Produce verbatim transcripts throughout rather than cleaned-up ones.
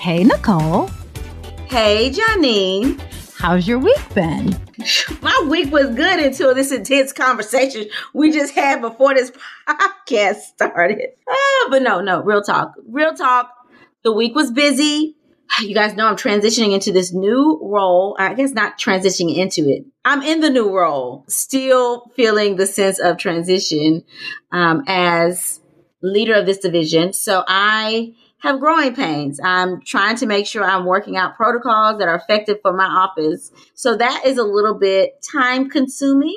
Hey, Nicole. Hey, Janine. How's your week been? My week was good until this intense conversation we just had before this podcast started. Oh, but no, no, real talk. Real talk. The week was busy. You guys know I'm transitioning into this new role. I guess not transitioning into it. I'm in the new role, still feeling the sense of transition um, as leader of this division. So I have growing pains. I'm trying to make sure I'm working out protocols that are effective for my office. So that is a little bit time consuming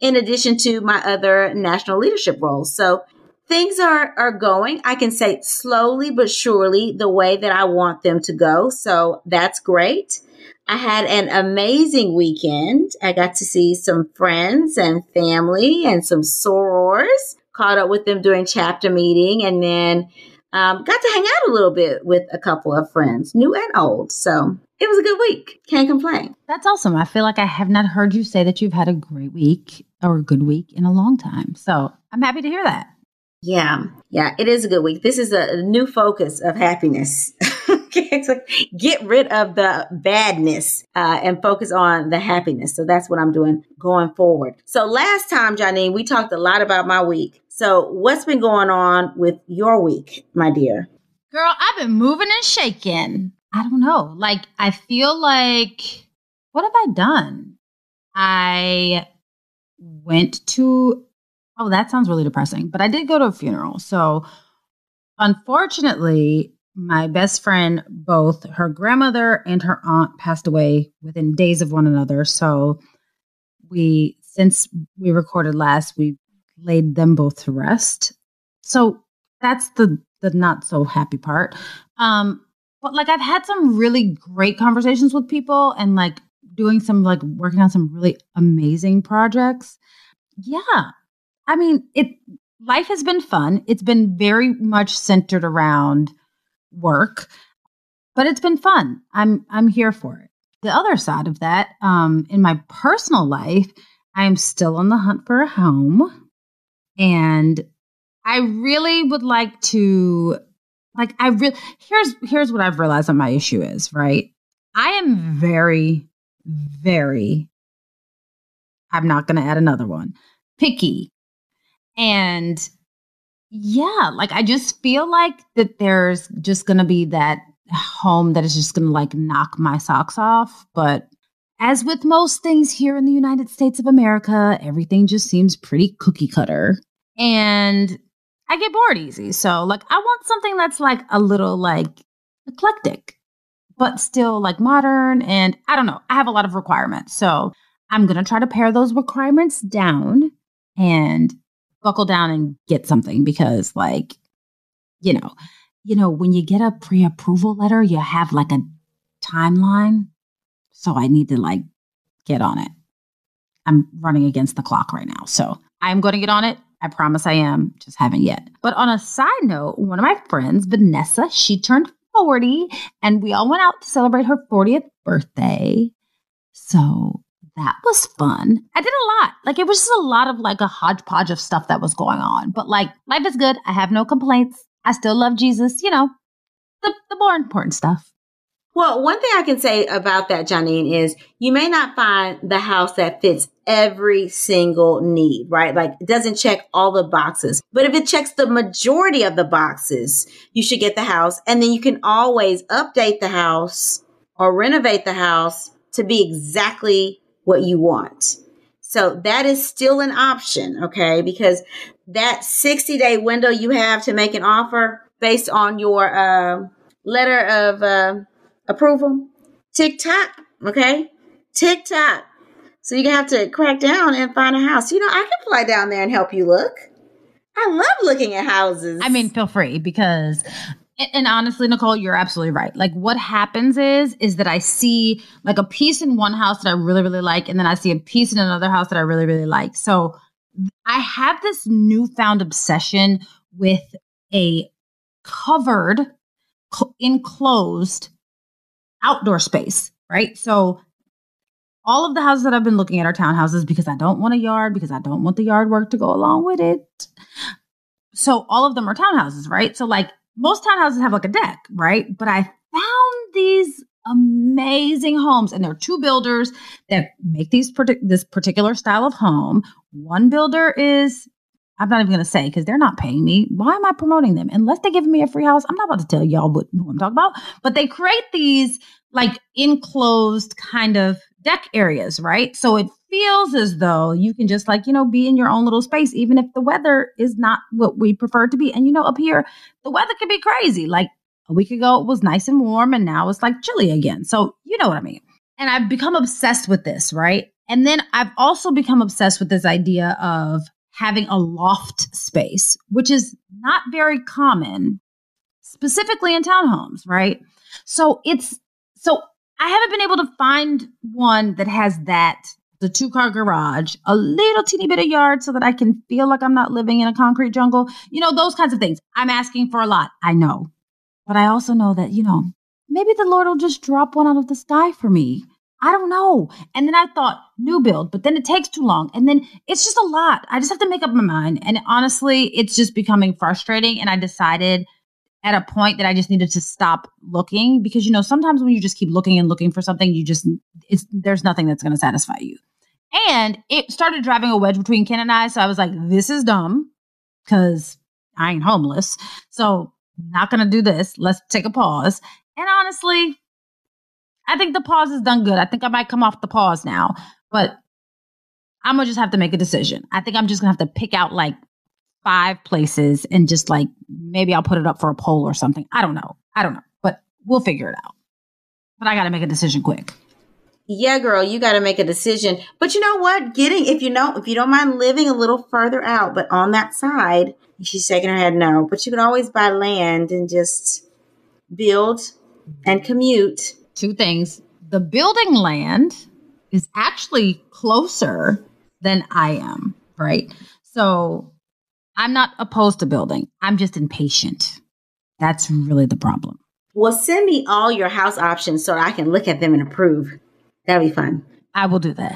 in addition to my other national leadership roles. So things are, are going, I can say slowly but surely, the way that I want them to go. So that's great. I had an amazing weekend. I got to see some friends and family and some sorors, caught up with them during chapter meeting, and then Um, got to hang out a little bit with a couple of friends, new and old. So it was a good week. Can't complain. That's awesome. I feel like I have not heard you say that you've had a great week or a good week in a long time. So I'm happy to hear that. Yeah. Yeah, it is a good week. This is a new focus of happiness. So get rid of the badness uh, and focus on the happiness. So that's what I'm doing going forward. So last time, Janine, we talked a lot about my week. So what's been going on with your week, my dear? Girl, I've been moving and shaking. I don't know. Like, I feel like, what have I done? I went to, oh, that sounds really depressing, but I did go to a funeral. So unfortunately, my best friend, both her grandmother and her aunt passed away within days of one another. So we, since we recorded last, we laid them both to rest. So that's the the not so happy part. Um, but like I've had some really great conversations with people and like doing some like working on some really amazing projects. Yeah. I mean, it life has been fun. It's been very much centered around work, but it's been fun. I'm I'm here for it. The other side of that, um, in my personal life, I am still on the hunt for a home. And I really would like to, like, I really, here's, here's what I've realized that my issue is, right? I am very, very, I'm not going to add another one, picky. And yeah, like, I just feel like that there's just going to be that home that is just going to like knock my socks off. But as with most things here in the United States of America, everything just seems pretty cookie cutter. And I get bored easy. So like I want something that's like a little like eclectic, but still like modern. And I don't know. I have a lot of requirements. So I'm going to try to pare those requirements down and buckle down and get something because like, you know, you know, when you get a pre-approval letter, you have like a timeline. So I need to like get on it. I'm running against the clock right now. So I'm going to get on it. I promise I am. Just haven't yet. But on a side note, one of my friends, Vanessa, she turned forty and we all went out to celebrate her fortieth birthday. So that was fun. I did a lot. Like it was just a lot of like a hodgepodge of stuff that was going on. But like life is good. I have no complaints. I still love Jesus. You know, the, the more important stuff. Well, one thing I can say about that, Janine, is you may not find the house that fits every single need, right? Like it doesn't check all the boxes, but if it checks the majority of the boxes, you should get the house. And then you can always update the house or renovate the house to be exactly what you want. So that is still an option, okay? Because that sixty-day window you have to make an offer based on your uh, letter of uh, approval, tick tock, okay? Tick tock. So you're going to have to crack down and find a house. You know, I can fly down there and help you look. I love looking at houses. I mean, feel free because... And honestly, Nicole, you're absolutely right. Like what happens is, is that I see like a piece in one house that I really, really like. And then I see a piece in another house that I really, really like. So I have this newfound obsession with a covered, enclosed outdoor space, right? So all of the houses that I've been looking at are townhouses because I don't want a yard, because I don't want the yard work to go along with it. So all of them are townhouses, right? So like, most townhouses have like a deck, right? But I found these amazing homes, and there are two builders that make these partic- this particular style of home. One builder is, I'm not even going to say because they're not paying me. Why am I promoting them? Unless they give me a free house, I'm not about to tell y'all what, who I'm talking about. But they create these like enclosed kind of deck areas, right? So it feels as though you can just like, you know, be in your own little space, even if the weather is not what we prefer it to be. And, you know, up here, the weather can be crazy. Like a week ago, it was nice and warm and now it's like chilly again. So you know what I mean? And I've become obsessed with this, right? And then I've also become obsessed with this idea of having a loft space, which is not very common, specifically in townhomes, right? So it's, so I haven't been able to find one that has that, the two-car garage, a little teeny bit of yard so that I can feel like I'm not living in a concrete jungle. You know, those kinds of things. I'm asking for a lot, I know. But I also know that, you know, maybe the Lord will just drop one out of the sky for me. I don't know. And then I thought, new build, but then it takes too long. And then it's just a lot. I just have to make up my mind. And honestly, it's just becoming frustrating. And I decided at a point that I just needed to stop looking because, you know, sometimes when you just keep looking and looking for something, you just, it's, there's nothing that's going to satisfy you. And it started driving a wedge between Ken and I. So I was like, this is dumb because I ain't homeless. So not going to do this. Let's take a pause. And honestly, I think the pause has done good. I think I might come off the pause now, but I'm going to just have to make a decision. I think I'm just going to have to pick out like five places and just like, maybe I'll put it up for a poll or something. I don't know. I don't know, but we'll figure it out. But I got to make a decision quick. Yeah, girl, you got to make a decision. But you know what? Getting, if you know, if you don't mind living a little further out, but on that side, she's shaking her head no, but you can always buy land and just build and commute. Two things. The building land is actually closer than I am, right? So I'm not opposed to building. I'm just impatient. That's really the problem. Well, send me all your house options so I can look at them and approve. That'll be fun. I will do that.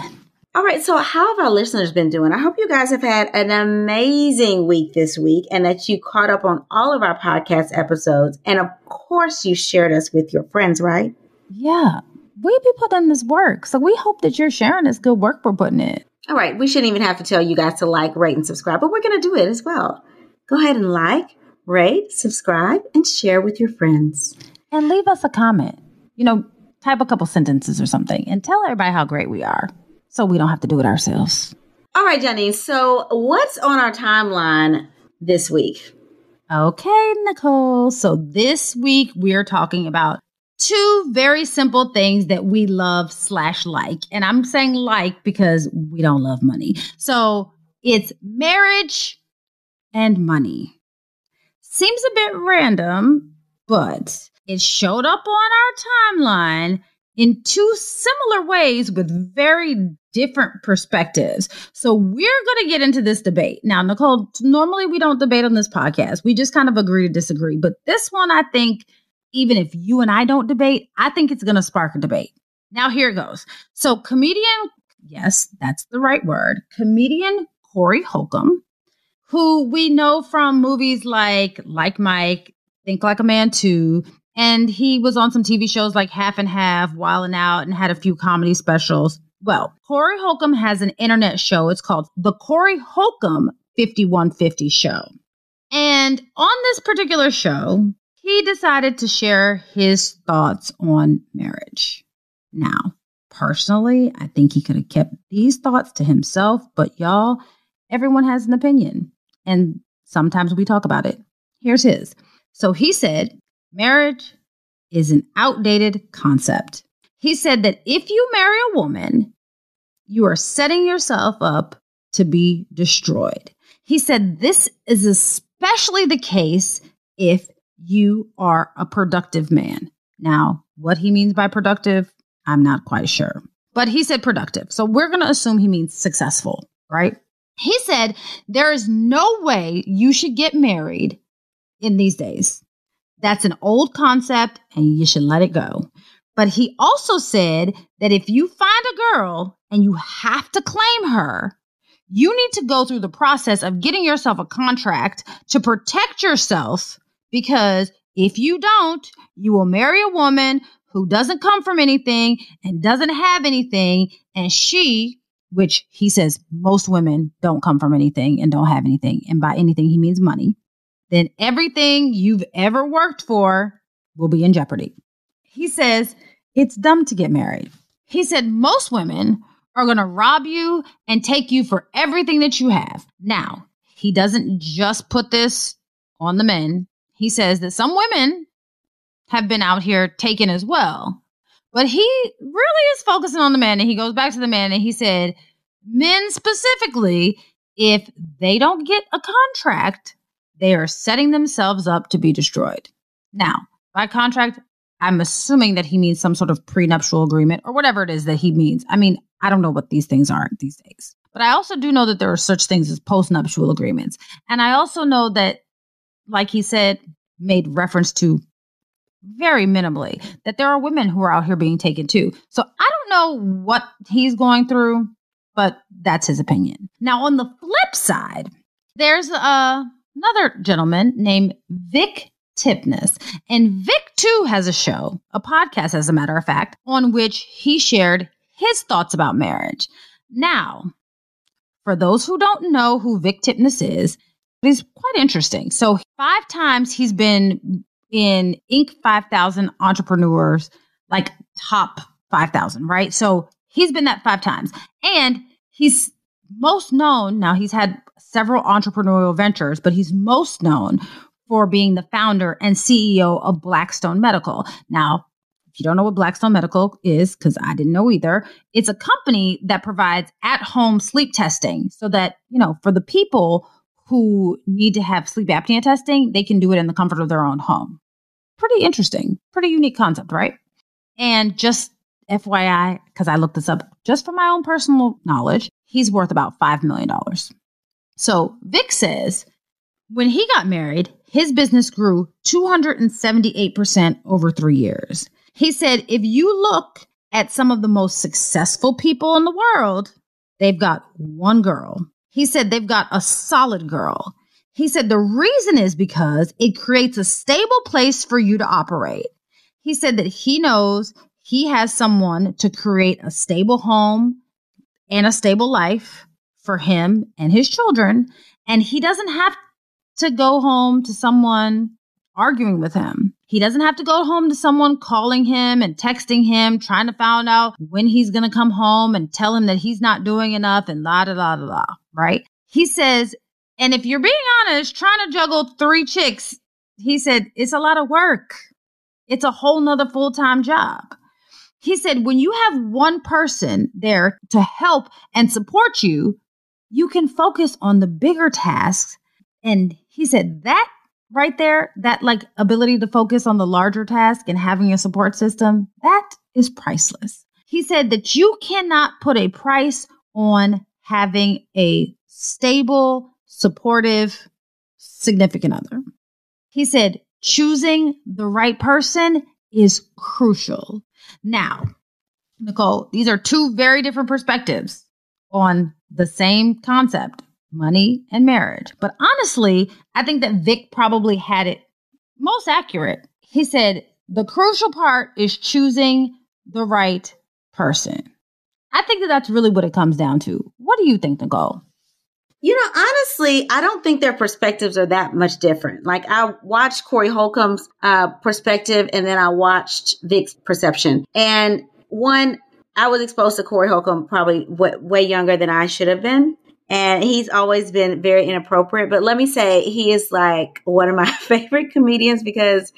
All right. So how have our listeners been doing? I hope you guys have had an amazing week this week and that you caught up on all of our podcast episodes. And of course, you shared us with your friends, right? Yeah. We be putting this work. So we hope that you're sharing this good work we're putting in. All right. We shouldn't even have to tell you guys to like, rate, and subscribe, but we're going to do it as well. Go ahead and like, rate, subscribe, and share with your friends. And leave us a comment. You know, type a couple sentences or something and tell everybody how great we are so we don't have to do it ourselves. All right, Jenny. So what's on our timeline this week? Okay, Nicole. So this week we're talking about two very simple things that we love slash like. And I'm saying like because we don't love money. So it's marriage and money. Seems a bit random, but it showed up on our timeline in two similar ways with very different perspectives. So we're going to get into this debate. Now, Nicole, normally we don't debate on this podcast. We just kind of agree to disagree. But this one, I think, even if you and I don't debate, I think it's going to spark a debate. Now, here it goes. So comedian, yes, that's the right word, comedian Corey Holcomb, who we know from movies like Like Mike, Think Like a Man two, and he was on some T V shows like Half and Half, Wild and Out, and had a few comedy specials. Well, Corey Holcomb has an internet show. It's called The Corey Holcomb fifty-one fifty Show. And on this particular show, he decided to share his thoughts on marriage. Now, personally, I think he could have kept these thoughts to himself, but y'all, everyone has an opinion, and sometimes we talk about it. Here's his. So he said, marriage is an outdated concept. He said that if you marry a woman, you are setting yourself up to be destroyed. He said this is especially the case if you are a productive man. Now, what he means by productive, I'm not quite sure. But he said productive. So we're going to assume he means successful, right? He said there is no way you should get married in these days. That's an old concept and you should let it go. But he also said that if you find a girl and you have to claim her, you need to go through the process of getting yourself a contract to protect yourself, because if you don't, you will marry a woman who doesn't come from anything and doesn't have anything, and she, which he says most women don't come from anything and don't have anything, and by anything he means money, then everything you've ever worked for will be in jeopardy. He says it's dumb to get married. He said most women are going to rob you and take you for everything that you have. Now, he doesn't just put this on the men. He says that some women have been out here taken as well. But he really is focusing on the men, and he goes back to the men, and he said, men specifically, if they don't get a contract, they are setting themselves up to be destroyed. Now, by contract, I'm assuming that he means some sort of prenuptial agreement or whatever it is that he means. I mean, I don't know what these things are these days. But I also do know that there are such things as postnuptial agreements. And I also know that, like he said, made reference to very minimally, that there are women who are out here being taken too. So I don't know what he's going through, but that's his opinion. Now, on the flip side, there's uh, another gentleman named Vik Tipnes. And Vik, too, has a show, a podcast, as a matter of fact, on which he shared his thoughts about marriage. Now, for those who don't know who Vik Tipnes is, he's quite interesting. So five times he's been in Incorporated five thousand entrepreneurs, like top five thousand, right? So he's been that five times. And he's most known, now he's had several entrepreneurial ventures, but he's most known for being the founder and C E O of Blackstone Medical. Now, if you don't know what Blackstone Medical is, because I didn't know either, it's a company that provides at-home sleep testing so that, you know, for the people who need to have sleep apnea testing, they can do it in the comfort of their own home. Pretty interesting, pretty unique concept, right? And just F Y I, because I looked this up just for my own personal knowledge, he's worth about five million dollars. So Vik says when he got married, his business grew two hundred seventy-eight percent over three years. He said, if you look at some of the most successful people in the world, they've got one girl. He said they've got a solid girl. He said the reason is because it creates a stable place for you to operate. He said that he knows he has someone to create a stable home and a stable life for him and his children, and he doesn't have to go home to someone arguing with him. He doesn't have to go home to someone calling him and texting him, trying to find out when he's going to come home and tell him that he's not doing enough and la da da da da, right? He says, and if you're being honest, trying to juggle three chicks, he said, it's a lot of work. It's a whole nother full-time job. He said, when you have one person there to help and support you, you can focus on the bigger tasks. And he said that right there, that like ability to focus on the larger task and having a support system, that is priceless. He said that you cannot put a price on having a stable, supportive, significant other. He said choosing the right person is crucial. Now, Nicole, these are two very different perspectives on the same concept, money and marriage. But honestly, I think that Vik probably had it most accurate. He said, the crucial part is choosing the right person. I think that that's really what it comes down to. What do you think, Nicole? You know, honestly, I don't think their perspectives are that much different. Like I watched Corey Holcomb's uh, perspective and then I watched Vik's perception. And one, I was exposed to Corey Holcomb probably w- way younger than I should have been. And he's always been very inappropriate. But let me say, he is like one of my favorite comedians because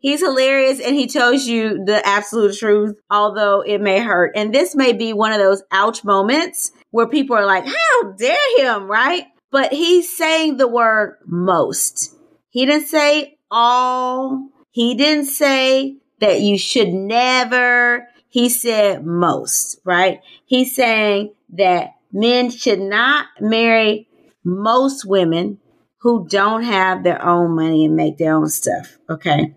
he's hilarious and he tells you the absolute truth, although it may hurt. And this may be one of those ouch moments where people are like, how dare him, right? But he's saying the word most. He didn't say all. He didn't say that you should never. He said most, right? He's saying that men should not marry most women who don't have their own money and make their own stuff, okay?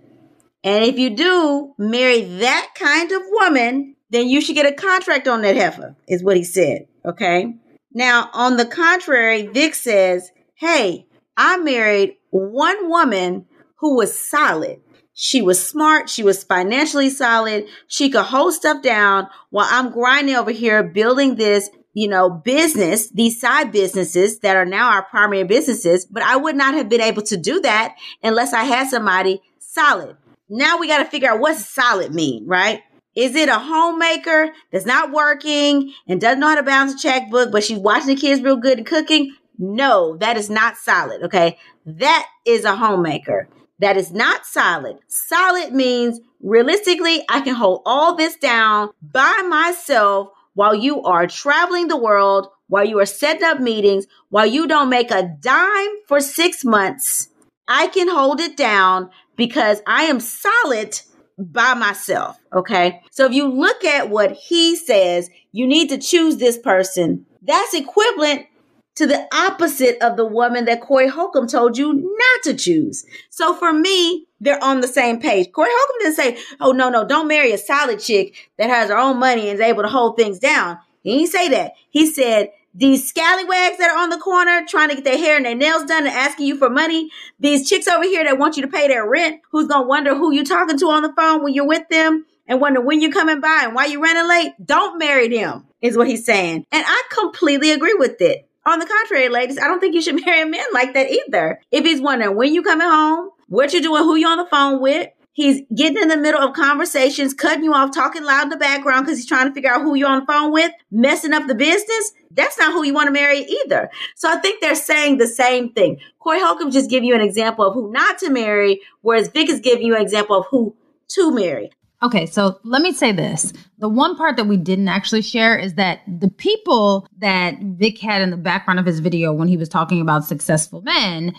And if you do marry that kind of woman, then you should get a contract on that heifer, is what he said, okay? Now, on the contrary, Vik says, hey, I married one woman who was solid. She was smart. She was financially solid. She could hold stuff down while I'm grinding over here building this, you know, business, these side businesses that are now our primary businesses, but I would not have been able to do that unless I had somebody solid. Now we got to figure out what's solid mean, right? Is it a homemaker that's not working and doesn't know how to balance a checkbook, but she's watching the kids real good and cooking? No, that is not solid, okay? That is a homemaker. That is not solid. Solid means realistically, I can hold all this down by myself while you are traveling the world, while you are setting up meetings, while you don't make a dime for six months. I can hold it down because I am solid by myself, okay? So if you look at what he says, you need to choose this person. That's equivalent to the opposite of the woman that Corey Holcomb told you not to choose. So for me, they're on the same page. Corey Holcomb didn't say, oh, no, no, don't marry a solid chick that has her own money and is able to hold things down. He didn't say that. He said, these scallywags that are on the corner trying to get their hair and their nails done and asking you for money, these chicks over here that want you to pay their rent, who's going to wonder who you're talking to on the phone when you're with them and wonder when you're coming by and why you're running late, don't marry them, is what he's saying. And I completely agree with it. On the contrary, ladies, I don't think you should marry a man like that either. If he's wondering when you coming home, what you doing, who you on the phone with, he's getting in the middle of conversations, cutting you off, talking loud in the background because he's trying to figure out who you're on the phone with, messing up the business. That's not who you want to marry either. So I think they're saying the same thing. Corey Holcomb just gave you an example of who not to marry, whereas Vik is giving you an example of who to marry. Okay, so let me say this. The one part that we didn't actually share is that the people that Vik had in the background of his video when he was talking about successful men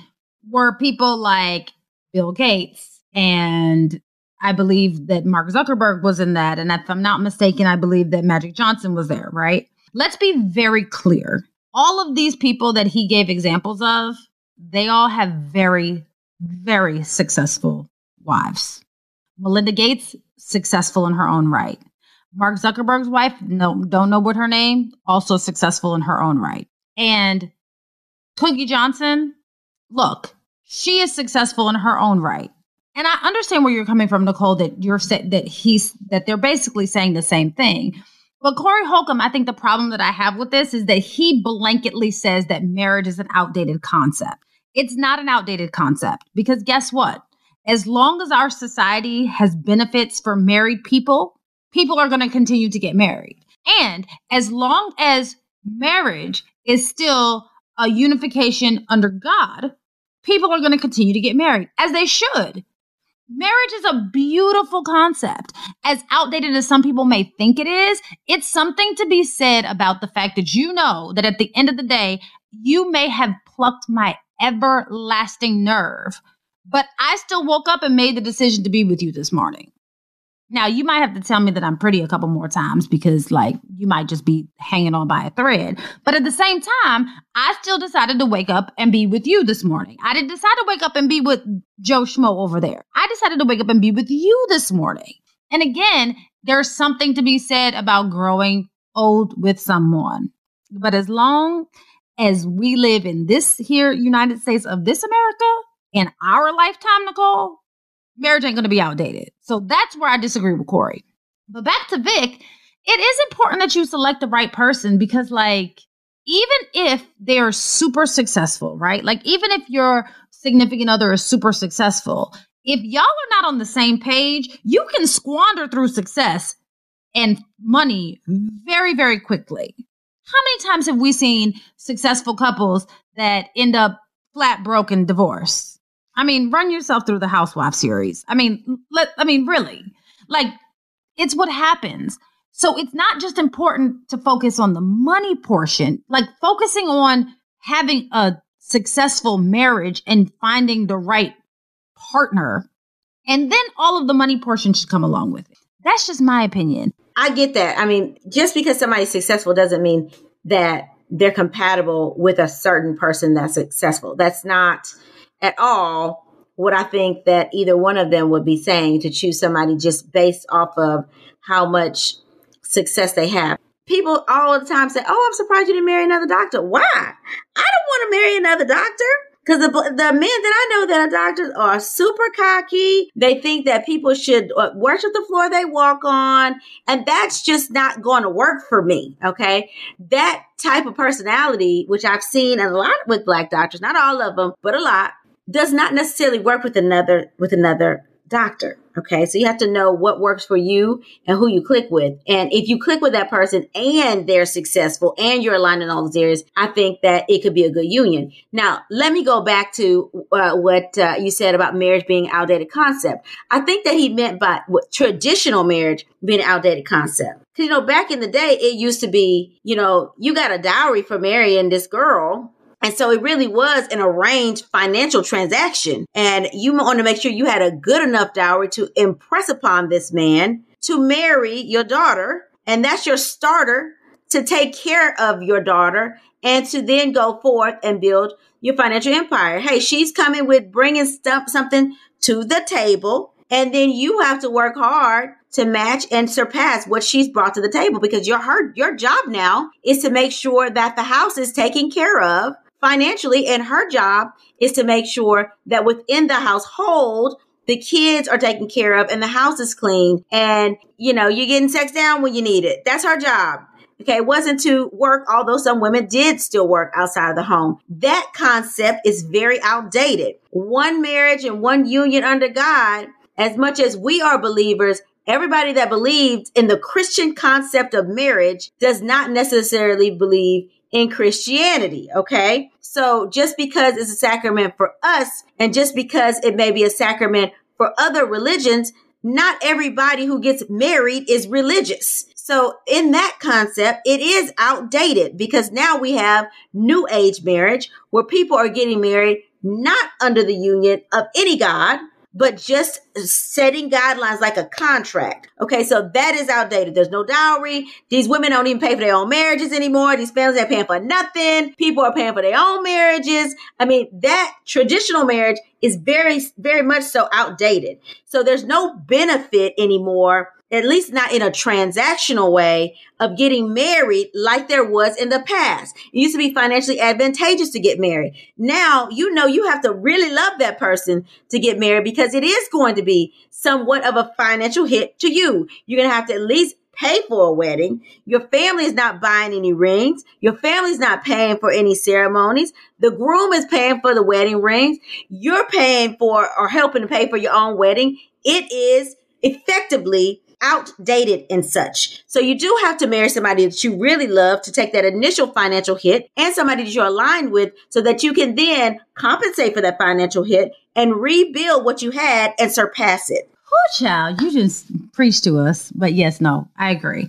were people like Bill Gates. And I believe that Mark Zuckerberg was in that. And if I'm not mistaken, I believe that Magic Johnson was there, right? Let's be very clear. All of these people that he gave examples of, they all have very, very successful wives. Melinda Gates, successful in her own right. Mark Zuckerberg's wife, no, don't know what her name, also successful in her own right. And Cookie Johnson, look, she is successful in her own right. And I understand where you're coming from, Nicole, that you're that he's that they're basically saying the same thing. But Corey Holcomb, I think the problem that I have with this is that he blanketly says that marriage is an outdated concept. It's not an outdated concept because guess what? As long as our society has benefits for married people, people are going to continue to get married. And as long as marriage is still a unification under God, people are going to continue to get married, as they should. Marriage is a beautiful concept. As outdated as some people may think it is, it's something to be said about the fact that you know that at the end of the day, you may have plucked my everlasting nerve, but I still woke up and made the decision to be with you this morning. Now, you might have to tell me that I'm pretty a couple more times because, like, you might just be hanging on by a thread. But at the same time, I still decided to wake up and be with you this morning. I didn't decide to wake up and be with Joe Schmo over there. I decided to wake up and be with you this morning. And again, there's something to be said about growing old with someone. But as long as we live in this here United States of this America, in our lifetime, Nicole, marriage ain't going to be outdated. So that's where I disagree with Corey. But back to Vik, it is important that you select the right person because, like, even if they're super successful, right? Like, even if your significant other is super successful, if y'all are not on the same page, you can squander through success and money very, very quickly. How many times have we seen successful couples that end up flat broke and divorce? I mean, run yourself through the Housewife series. I mean, let, I mean, really, like it's what happens. So it's not just important to focus on the money portion, like focusing on having a successful marriage and finding the right partner. And then all of the money portion should come along with it. That's just my opinion. I get that. I mean, just because somebody's successful doesn't mean that they're compatible with a certain person that's successful. That's not at all what I think that either one of them would be saying, to choose somebody just based off of how much success they have. People all the time say, oh, I'm surprised you didn't marry another doctor. Why? I don't want to marry another doctor. Because the, the men that I know that are doctors are super cocky. They think that people should worship the floor they walk on. And that's just not going to work for me. Okay. That type of personality, which I've seen a lot with Black doctors, not all of them, but a lot, does not necessarily work with another, with another doctor. Okay. So you have to know what works for you and who you click with. And if you click with that person and they're successful and you're aligned in all those areas, I think that it could be a good union. Now, let me go back to uh, what uh, you said about marriage being an outdated concept. I think that he meant by what, traditional marriage being an outdated concept. Cause you know, back in the day, it used to be, you know, you got a dowry for marrying this girl. And so it really was an arranged financial transaction. And you want to make sure you had a good enough dowry to impress upon this man to marry your daughter. And that's your starter to take care of your daughter and to then go forth and build your financial empire. Hey, she's coming with bringing stuff, something to the table. And then you have to work hard to match and surpass what she's brought to the table, because your, her, your job now is to make sure that the house is taken care of financially, and her job is to make sure that within the household, the kids are taken care of and the house is clean, and you know, you're getting sex down when you need it. That's her job. Okay. It wasn't to work, although some women did still work outside of the home. That concept is very outdated. One marriage and one union under God. As much as we are believers, everybody that believes in the Christian concept of marriage does not necessarily believe in Christianity, okay? So just because it's a sacrament for us, and just because it may be a sacrament for other religions, not everybody who gets married is religious. So in that concept, it is outdated, because now we have new age marriage where people are getting married not under the union of any God, but just setting guidelines like a contract. Okay, so that is outdated. There's no dowry. These women don't even pay for their own marriages anymore. These families are paying for nothing. People are paying for their own marriages. I mean, that traditional marriage is very, very much so outdated. So there's no benefit anymore, at least not in a transactional way, of getting married like there was in the past. It used to be financially advantageous to get married. Now, you know, you have to really love that person to get married, because it is going to be somewhat of a financial hit to you. You're going to have to at least pay for a wedding. Your family is not buying any rings. Your family's not paying for any ceremonies. The groom is paying for the wedding rings. You're paying for or helping to pay for your own wedding. It is effectively outdated and such. So you do have to marry somebody that you really love to take that initial financial hit, and somebody that you're aligned with, so that you can then compensate for that financial hit and rebuild what you had and surpass it. Oh, child, you just preached to us. But yes, no, I agree.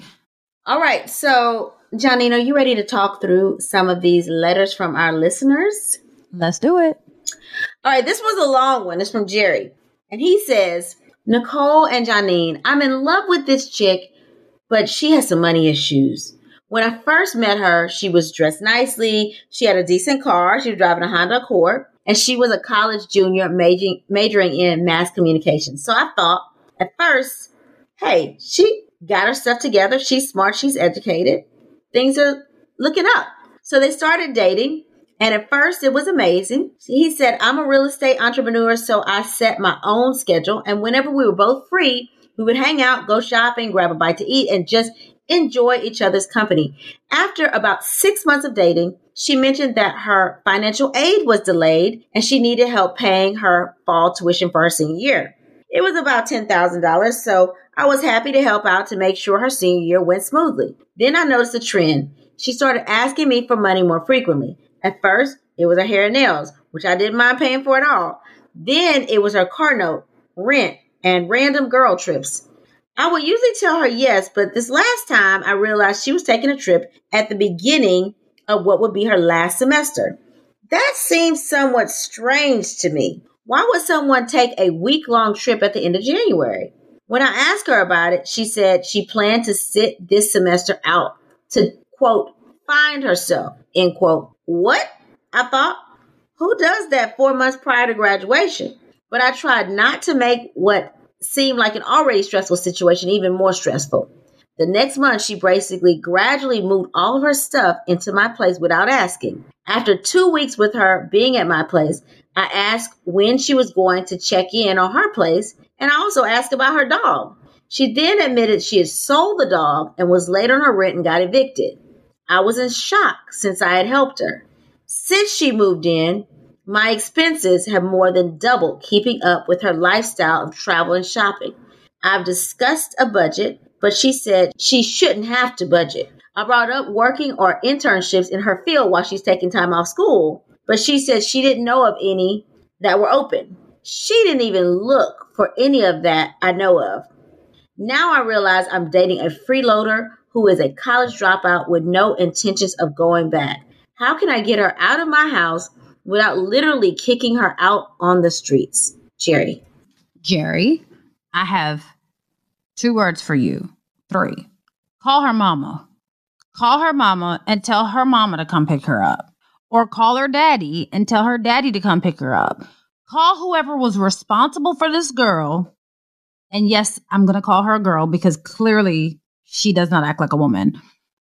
All right. So, Johnine, are you ready to talk through some of these letters from our listeners? Let's do it. All right. This was a long one. It's from Jerry. And he says, Nicole and Johnine, I'm in love with this chick, but she has some money issues. When I first met her, she was dressed nicely. She had a decent car. She was driving a Honda Accord, and she was a college junior majoring, majoring in mass communication. So I thought at first, hey, she got her stuff together. She's smart. She's educated. Things are looking up. So they started dating. And at first, it was amazing. He said, I'm a real estate entrepreneur, so I set my own schedule. And whenever we were both free, we would hang out, go shopping, grab a bite to eat, and just enjoy each other's company. After about six months of dating, she mentioned that her financial aid was delayed and she needed help paying her fall tuition for her senior year. It was about ten thousand dollars, so I was happy to help out to make sure her senior year went smoothly. Then I noticed a trend. She started asking me for money more frequently. At first, it was her hair and nails, which I didn't mind paying for at all. Then it was her car note, rent, and random girl trips. I would usually tell her yes, but this last time I realized she was taking a trip at the beginning of what would be her last semester. That seems somewhat strange to me. Why would someone take a week-long trip at the end of January? When I asked her about it, she said she planned to sit this semester out to, quote, find herself, end quote. What? I thought, who does that four months prior to graduation? But I tried not to make what seemed like an already stressful situation even more stressful. The next month, she basically gradually moved all of her stuff into my place without asking. After two weeks with her being at my place, I asked when she was going to check in on her place, and I also asked about her dog. She then admitted she had sold the dog and was late on her rent and got evicted. I was in shock since I had helped her. Since she moved in, my expenses have more than doubled, keeping up with her lifestyle of travel and shopping. I've discussed a budget, but she said she shouldn't have to budget. I brought up working or internships in her field while she's taking time off school, but she said she didn't know of any that were open. She didn't even look for any of that I know of. Now I realize I'm dating a freeloader who is a college dropout with no intentions of going back. How can I get her out of my house without literally kicking her out on the streets? Jerry. Jerry, I have two words for you. Three. Call her mama. Call her mama and tell her mama to come pick her up. Or call her daddy and tell her daddy to come pick her up. Call whoever was responsible for this girl. And yes, I'm going to call her a girl because clearly she does not act like a woman.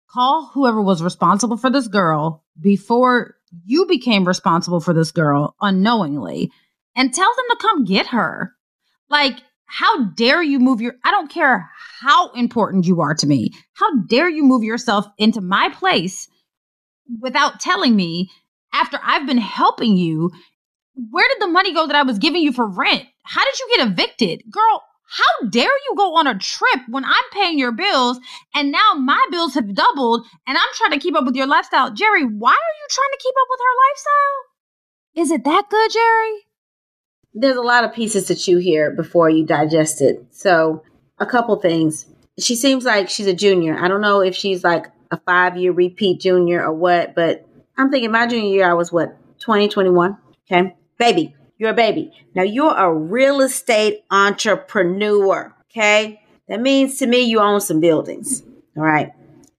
Call whoever was responsible for this girl before you became responsible for this girl unknowingly and tell them to come get her. Like, how dare you move your, I don't care how important you are to me. How dare you move yourself into my place without telling me after I've been helping you? Where did the money go that I was giving you for rent? How did you get evicted? Girl, how dare you go on a trip when I'm paying your bills and now my bills have doubled and I'm trying to keep up with your lifestyle? Jerry, why are you trying to keep up with her lifestyle? Is it that good, Jerry? There's a lot of pieces to chew here before you digest it. So a couple things. She seems like she's a junior. I don't know if she's like a five-year repeat junior or what, but I'm thinking my junior year, I was what, twenty, twenty-one? Okay. Baby, you're a baby. Now you're a real estate entrepreneur. Okay. That means to me, you own some buildings. All right.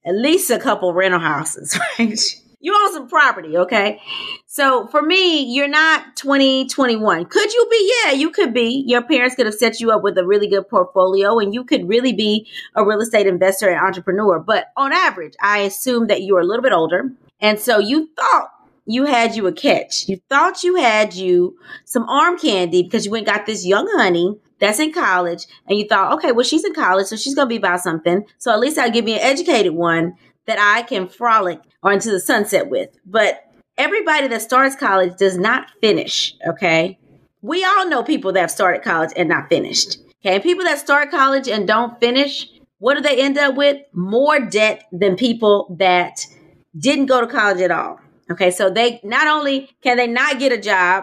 At least a couple rental houses, right? You own some property. Okay. So for me, you're not twenty, twenty-one. Could you be? Yeah, you could be. Your parents could have set you up with a really good portfolio and you could really be a real estate investor and entrepreneur. But on average, I assume that you are a little bit older. And so you thought you had you a catch. You thought you had you some arm candy because you went and got this young honey that's in college. And you thought, okay, well, she's in college, so she's going to be about something. So at least I'll give me an educated one that I can frolic or into the sunset with. But everybody that starts college does not finish, okay? We all know people that have started college and not finished, okay? And people that start college and don't finish, what do they end up with? More debt than people that didn't go to college at all. Okay, so they not only can they not get a job,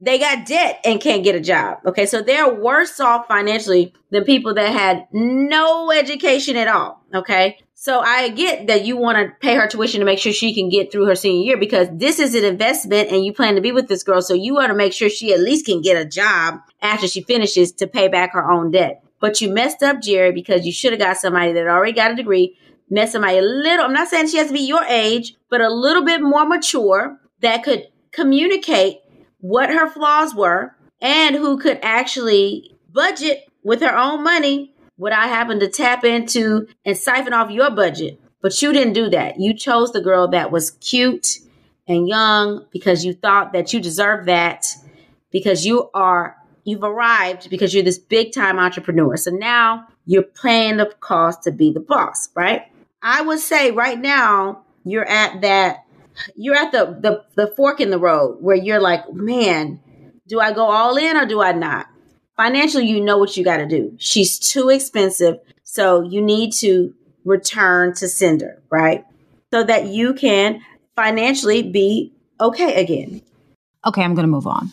they got debt and can't get a job. Okay, so they're worse off financially than people that had no education at all. Okay, so I get that you want to pay her tuition to make sure she can get through her senior year because this is an investment and you plan to be with this girl. So you want to make sure she at least can get a job after she finishes to pay back her own debt. But you messed up, Jerry, because you should have got somebody that already got a degree. Met somebody a little, I'm not saying she has to be your age, but a little bit more mature that could communicate what her flaws were and who could actually budget with her own money without having to tap into and siphon off your budget. But you didn't do that. You chose the girl that was cute and young because you thought that you deserved that because you are, you've arrived because you're this big time entrepreneur. So now you're paying the cost to be the boss, right? I would say right now you're at that, you're at the, the the fork in the road where you're like, man, do I go all in or do I not? Financially, you know what you got to do. She's too expensive. So you need to return to sender, right? So that you can financially be okay again. Okay, I'm going to move on.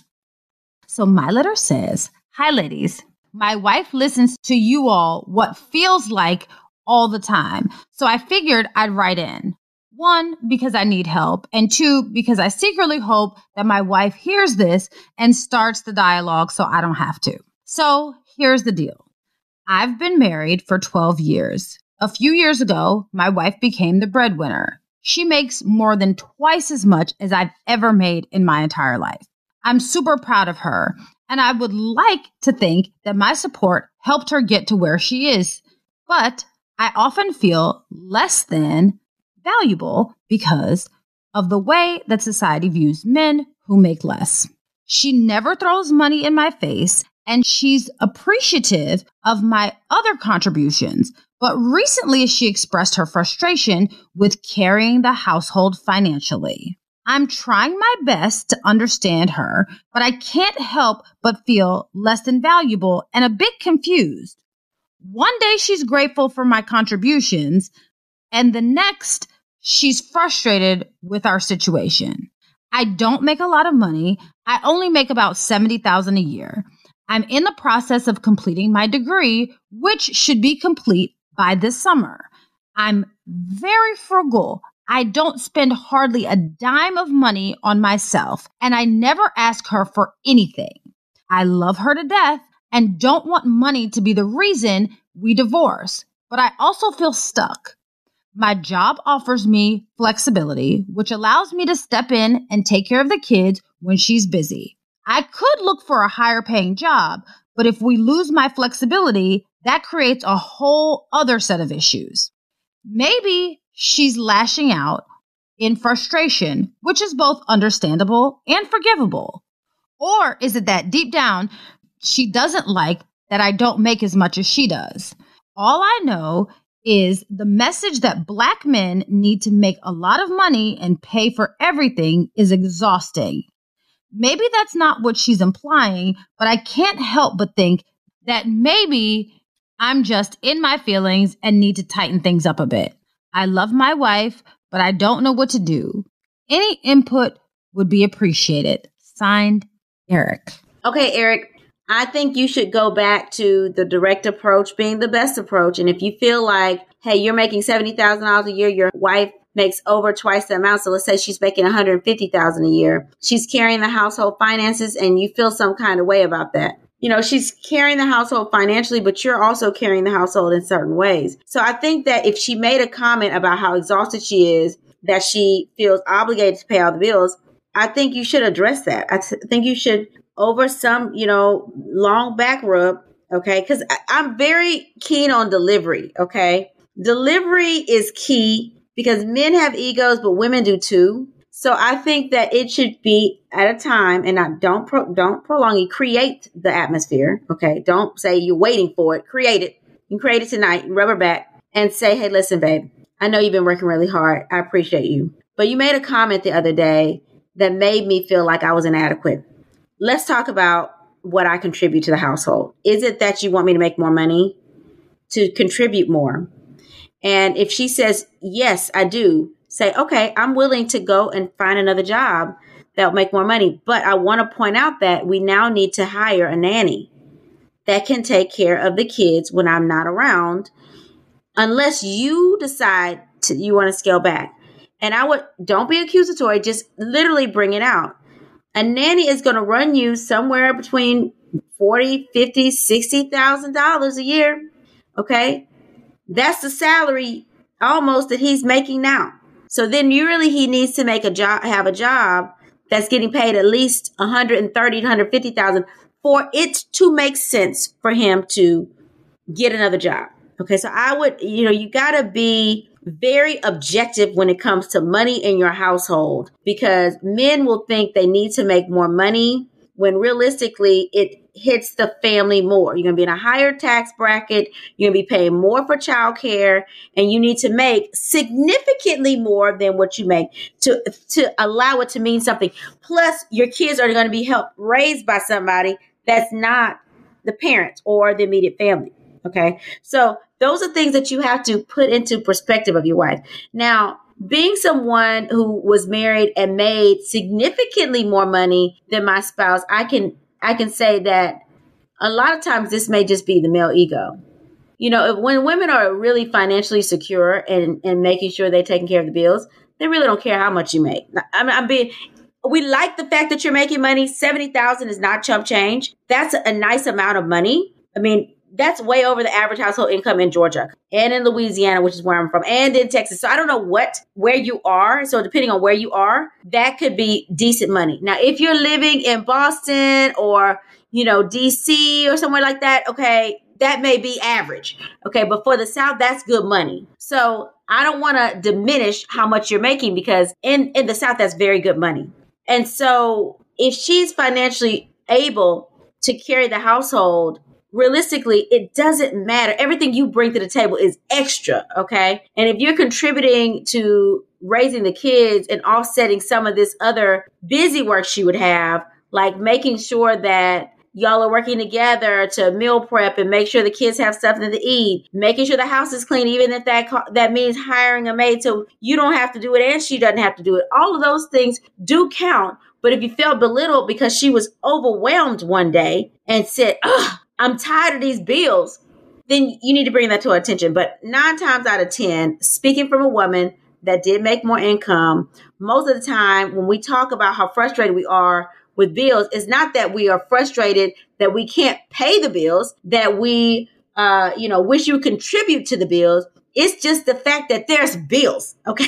So my letter says, hi, ladies. My wife listens to you all what feels like all the time. So I figured I'd write in. One, because I need help. And two, because I secretly hope that my wife hears this and starts the dialogue so I don't have to. So here's the deal. I've been married for twelve years. A few years ago, my wife became the breadwinner. She makes more than twice as much as I've ever made in my entire life. I'm super proud of her, and I would like to think that my support helped her get to where she is, but I often feel less than valuable because of the way that society views men who make less. She never throws money in my face, and she's appreciative of my other contributions. But recently, she expressed her frustration with carrying the household financially. I'm trying my best to understand her, but I can't help but feel less than valuable and a bit confused. One day, she's grateful for my contributions, and the next, she's frustrated with our situation. I don't make a lot of money. I only make about seventy thousand dollars a year. I'm in the process of completing my degree, which should be complete by this summer. I'm very frugal. I don't spend hardly a dime of money on myself, and I never ask her for anything. I love her to death and don't want money to be the reason we divorce, but I also feel stuck. My job offers me flexibility, which allows me to step in and take care of the kids when she's busy. I could look for a higher paying job, but if we lose my flexibility, that creates a whole other set of issues. Maybe she's lashing out in frustration, which is both understandable and forgivable. Or is it that deep down, she doesn't like that I don't make as much as she does? All I know is the message that Black men need to make a lot of money and pay for everything is exhausting. Maybe that's not what she's implying, but I can't help but think that maybe I'm just in my feelings and need to tighten things up a bit. I love my wife, but I don't know what to do. Any input would be appreciated. Signed, Eric. Okay, Eric, I think you should go back to the direct approach being the best approach. And if you feel like, hey, you're making seventy thousand dollars a year, your wife makes over twice the amount. So let's say she's making one hundred fifty thousand dollars a year. She's carrying the household finances and you feel some kind of way about that. You know, she's carrying the household financially, but you're also carrying the household in certain ways. So I think that if she made a comment about how exhausted she is, that she feels obligated to pay all the bills, I think you should address that. I th- think you should over some, you know, long back rub. Okay. Cause I- I'm very keen on delivery. Okay. Delivery is key. Because men have egos, but women do too. So I think that it should be at a time, and I don't pro, don't prolong it. Create the atmosphere, okay? Don't say you're waiting for it. Create it. You can create it tonight. Rub her back and say, hey, listen, babe, I know you've been working really hard. I appreciate you. But you made a comment the other day that made me feel like I was inadequate. Let's talk about what I contribute to the household. Is it that you want me to make more money, to contribute more? And if she says, yes, I do, say, okay, I'm willing to go and find another job that'll make more money. But I want to point out that we now need to hire a nanny that can take care of the kids when I'm not around, unless you decide to, you want to scale back. And I would, don't be accusatory, just literally bring it out. A nanny is going to run you somewhere between forty, fifty, sixty thousand dollars a year, okay? That's the salary almost that he's making now. So then you really, he needs to make a job, have a job that's getting paid at least one hundred thirty thousand, one hundred fifty thousand for it to make sense for him to get another job. Okay. So I would, you know, you gotta be very objective when it comes to money in your household, because men will think they need to make more money when realistically it hits the family more. You're going to be in a higher tax bracket. You're going to be paying more for childcare, and you need to make significantly more than what you make to, to allow it to mean something. Plus your kids are going to be helped raised by somebody that's not the parents or the immediate family. Okay. So those are things that you have to put into perspective of your wife. Now, being someone who was married and made significantly more money than my spouse, I can, I can say that a lot of times this may just be the male ego. You know, when women are really financially secure and, and making sure they're taking care of the bills, they really don't care how much you make. I mean, I'm being, we like the fact that you're making money. seventy thousand dollars is not chump change. That's a nice amount of money. I mean, that's way over the average household income in Georgia and in Louisiana, which is where I'm from, and in Texas. So I don't know what, where you are. So depending on where you are, that could be decent money. Now, if you're living in Boston or, you know, D C or somewhere like that, okay, that may be average. Okay. But for the South, that's good money. So I don't want to diminish how much you're making because in, in the South, that's very good money. And so if she's financially able to carry the household, realistically, it doesn't matter. Everything you bring to the table is extra, okay? And if you're contributing to raising the kids and offsetting some of this other busy work she would have, like making sure that y'all are working together to meal prep and make sure the kids have something to eat, making sure the house is clean, even if that co- that means hiring a maid so you don't have to do it and she doesn't have to do it. All of those things do count. But if you felt belittled because she was overwhelmed one day and said, ugh, I'm tired of these bills, then you need to bring that to our attention. But nine times out of ten, speaking from a woman that did make more income, most of the time when we talk about how frustrated we are with bills, it's not that we are frustrated that we can't pay the bills, that we, uh, you know, wish you contribute to the bills. It's just the fact that there's bills, okay?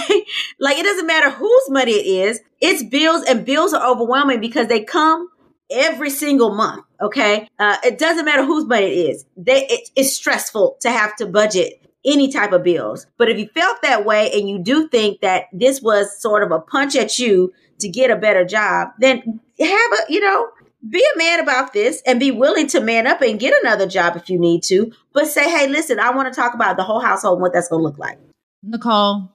Like it doesn't matter whose money it is. It's bills, and bills are overwhelming because they come every single month. Okay. Uh, it doesn't matter whose money it is. They, it, it's stressful to have to budget any type of bills. But if you felt that way and you do think that this was sort of a punch at you to get a better job, then have a, you know, be a man about this and be willing to man up and get another job if you need to, but say, hey, listen, I want to talk about the whole household and what that's going to look like. Nicole,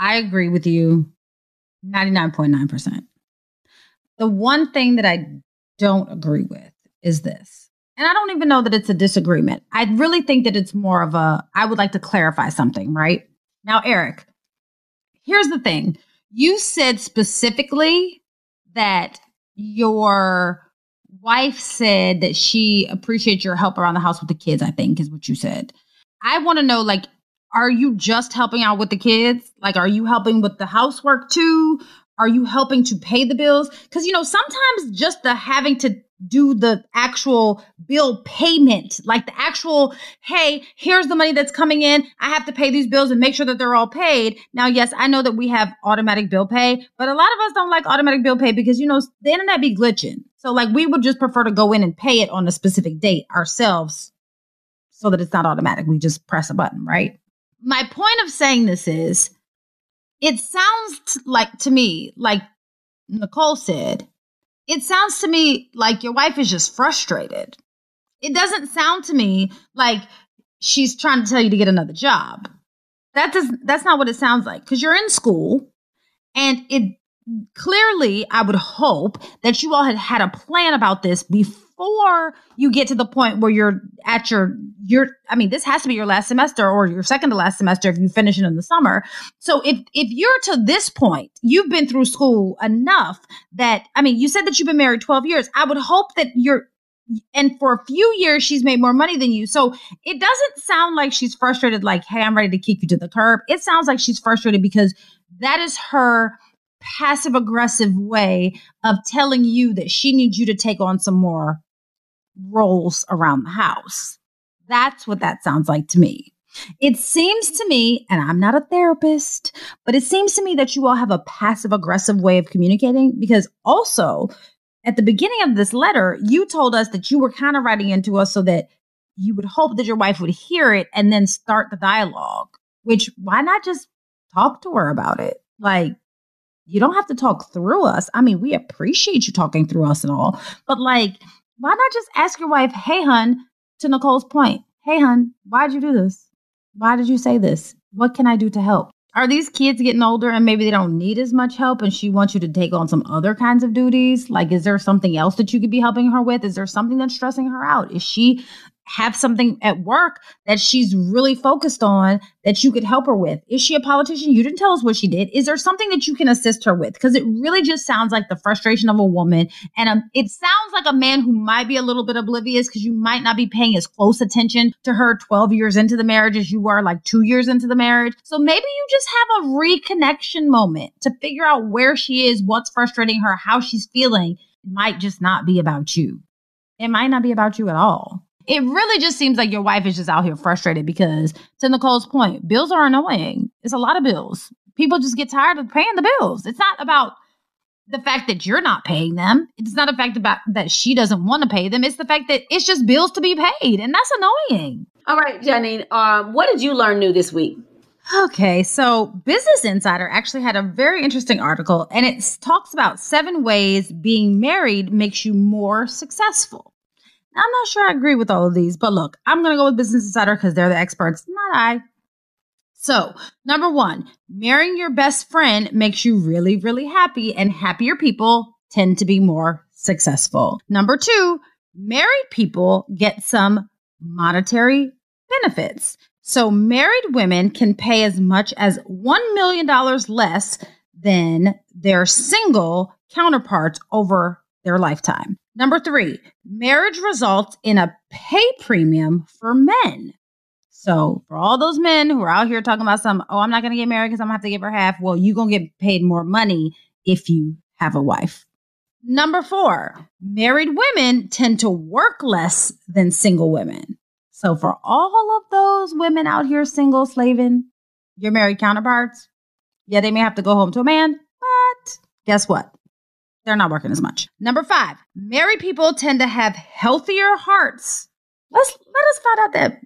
I agree with you ninety-nine point nine percent. The one thing that I don't agree with is this. And I don't even know that it's a disagreement. I really think that it's more of a, I would like to clarify something, right? Now, Eric, here's the thing. You said specifically that your wife said that she appreciates your help around the house with the kids, I think is what you said. I want to know, like, are you just helping out with the kids? Like, are you helping with the housework too? Are you helping to pay the bills? Because, you know, sometimes just the having to do the actual bill payment, like the actual, hey, here's the money that's coming in. I have to pay these bills and make sure that they're all paid. Now, yes, I know that we have automatic bill pay, but a lot of us don't like automatic bill pay because, you know, the internet be glitching. So like we would just prefer to go in and pay it on a specific date ourselves so that it's not automatic. We just press a button, right? My point of saying this is, it sounds t- like to me, like Nicole said, it sounds to me like your wife is just frustrated. It doesn't sound to me like she's trying to tell you to get another job. That doesn't, that's not what it sounds like, because you're in school and it clearly, I would hope that you all had had a plan about this before you get to the point where you're at your, your, I mean, this has to be your last semester or your second to last semester if you finish it in the summer. So if, if you're to this point, you've been through school enough that, I mean, you said that you've been married twelve years. I would hope that you're, and for a few years, she's made more money than you. So it doesn't sound like she's frustrated, like, hey, I'm ready to kick you to the curb. It sounds like she's frustrated because that is her passive aggressive way of telling you that she needs you to take on some more roles around the house. That's what that sounds like to me. It seems to me, and I'm not a therapist, but it seems to me that you all have a passive aggressive way of communicating, because also at the beginning of this letter, you told us that you were kind of writing into us so that you would hope that your wife would hear it and then start the dialogue, which why not just talk to her about it? Like, you don't have to talk through us. I mean, we appreciate you talking through us and all, but like, why not just ask your wife, hey, hun, to Nicole's point, hey, hun, why'd you do this? Why did you say this? What can I do to help? are these kids getting older and maybe they don't need as much help and she wants you to take on some other kinds of duties? Like, is there something else that you could be helping her with? Is there something that's stressing her out? Is she have something at work that she's really focused on that you could help her with? Is she a politician? You didn't tell us what she did. Is there something that you can assist her with? Because it really just sounds like the frustration of a woman. And um, it sounds like a man who might be a little bit oblivious because you might not be paying as close attention to her twelve years into the marriage as you were like two years into the marriage. So maybe you just have a reconnection moment to figure out where she is, what's frustrating her, how she's feeling. It might just not be about you. It might not be about you at all. It really just seems like your wife is just out here frustrated because, to Nicole's point, bills are annoying. It's a lot of bills. People just get tired of paying the bills. It's not about the fact that you're not paying them. It's not a fact about that she doesn't want to pay them. It's the fact that it's just bills to be paid, and that's annoying. All right, Janine, um, what did you learn new this week? Okay, so Business Insider actually had a very interesting article, and it talks about seven ways being married makes you more successful. I'm not sure I agree with all of these, but look, I'm going to go with Business Insider because they're the experts, not I. So, number one, marrying your best friend makes you really, really happy, and happier people tend to be more successful. Number two, married people get some monetary benefits. So, married women can pay as much as one million dollars less than their single counterparts over their lifetime. Number three, marriage results in a pay premium for men. So for all those men who are out here talking about some, oh, I'm not going to get married because I'm going to have to give her half. Well, you're going to get paid more money if you have a wife. Number four, married women tend to work less than single women. So for all of those women out here single, slaving, your married counterparts, yeah, they may have to go home to a man, but guess what? They're not working as much. Number five, married people tend to have healthier hearts. Let's let us find out that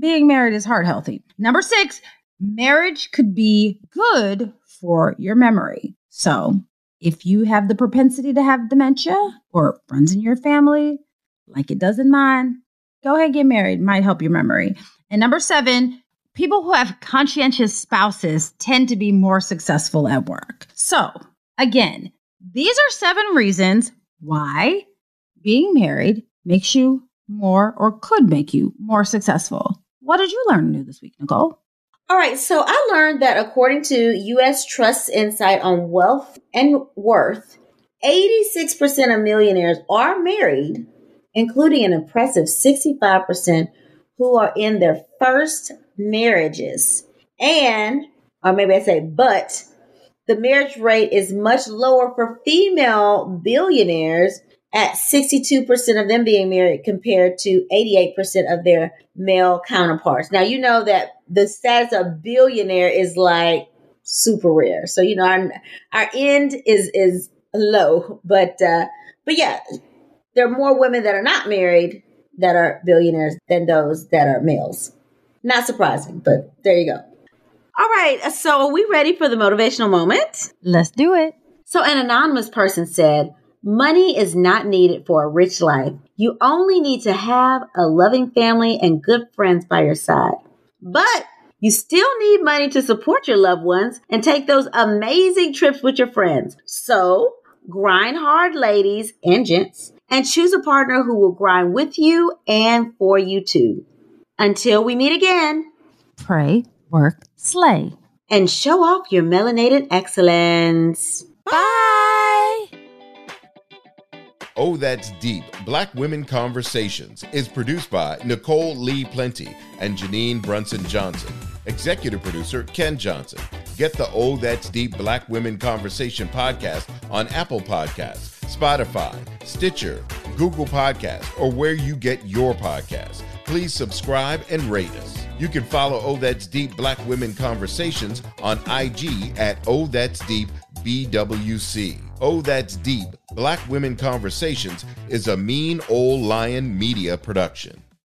being married is heart healthy. Number six, marriage could be good for your memory. So if you have the propensity to have dementia or runs in your family, like it does in mine, go ahead and get married. Might help your memory. And number seven, people who have conscientious spouses tend to be more successful at work. So again, these are seven reasons why being married makes you more or could make you more successful. What did you learn new this week, Nicole? All right. So I learned that according to U S Trust's Insight on Wealth and Worth, eighty-six percent of millionaires are married, including an impressive sixty-five percent who are in their first marriages. And, or maybe I say, but the marriage rate is much lower for female billionaires at sixty-two percent of them being married compared to eighty-eight percent of their male counterparts. Now, you know that the status of billionaire is like super rare. So, you know, our, our end is is low. But, uh, but yeah, there are more women that are not married that are billionaires than those that are males. Not surprising, but there you go. All right, so are we ready for the motivational moment? Let's do it. So an anonymous person said, money is not needed for a rich life. You only need to have a loving family and good friends by your side. But you still need money to support your loved ones and take those amazing trips with your friends. So grind hard, ladies and gents, and choose a partner who will grind with you and for you too. Until we meet again. Pray. Work, slay, and show off your melanated excellence. Bye! Oh, That's Deep. Black Women Conversations is produced by Nicole Lee Plenty and Janine Brunson Johnson. Executive producer, Ken Johnson. Get the Oh, That's Deep Black Women Conversation podcast on Apple Podcasts, Spotify, Stitcher, Google Podcasts, or where you get your podcasts. Please subscribe and rate us. You can follow Oh That's Deep Black Women Conversations on I G at Oh That's Deep B W C. Oh That's Deep Black Women Conversations is a Mean Old Lion Media production.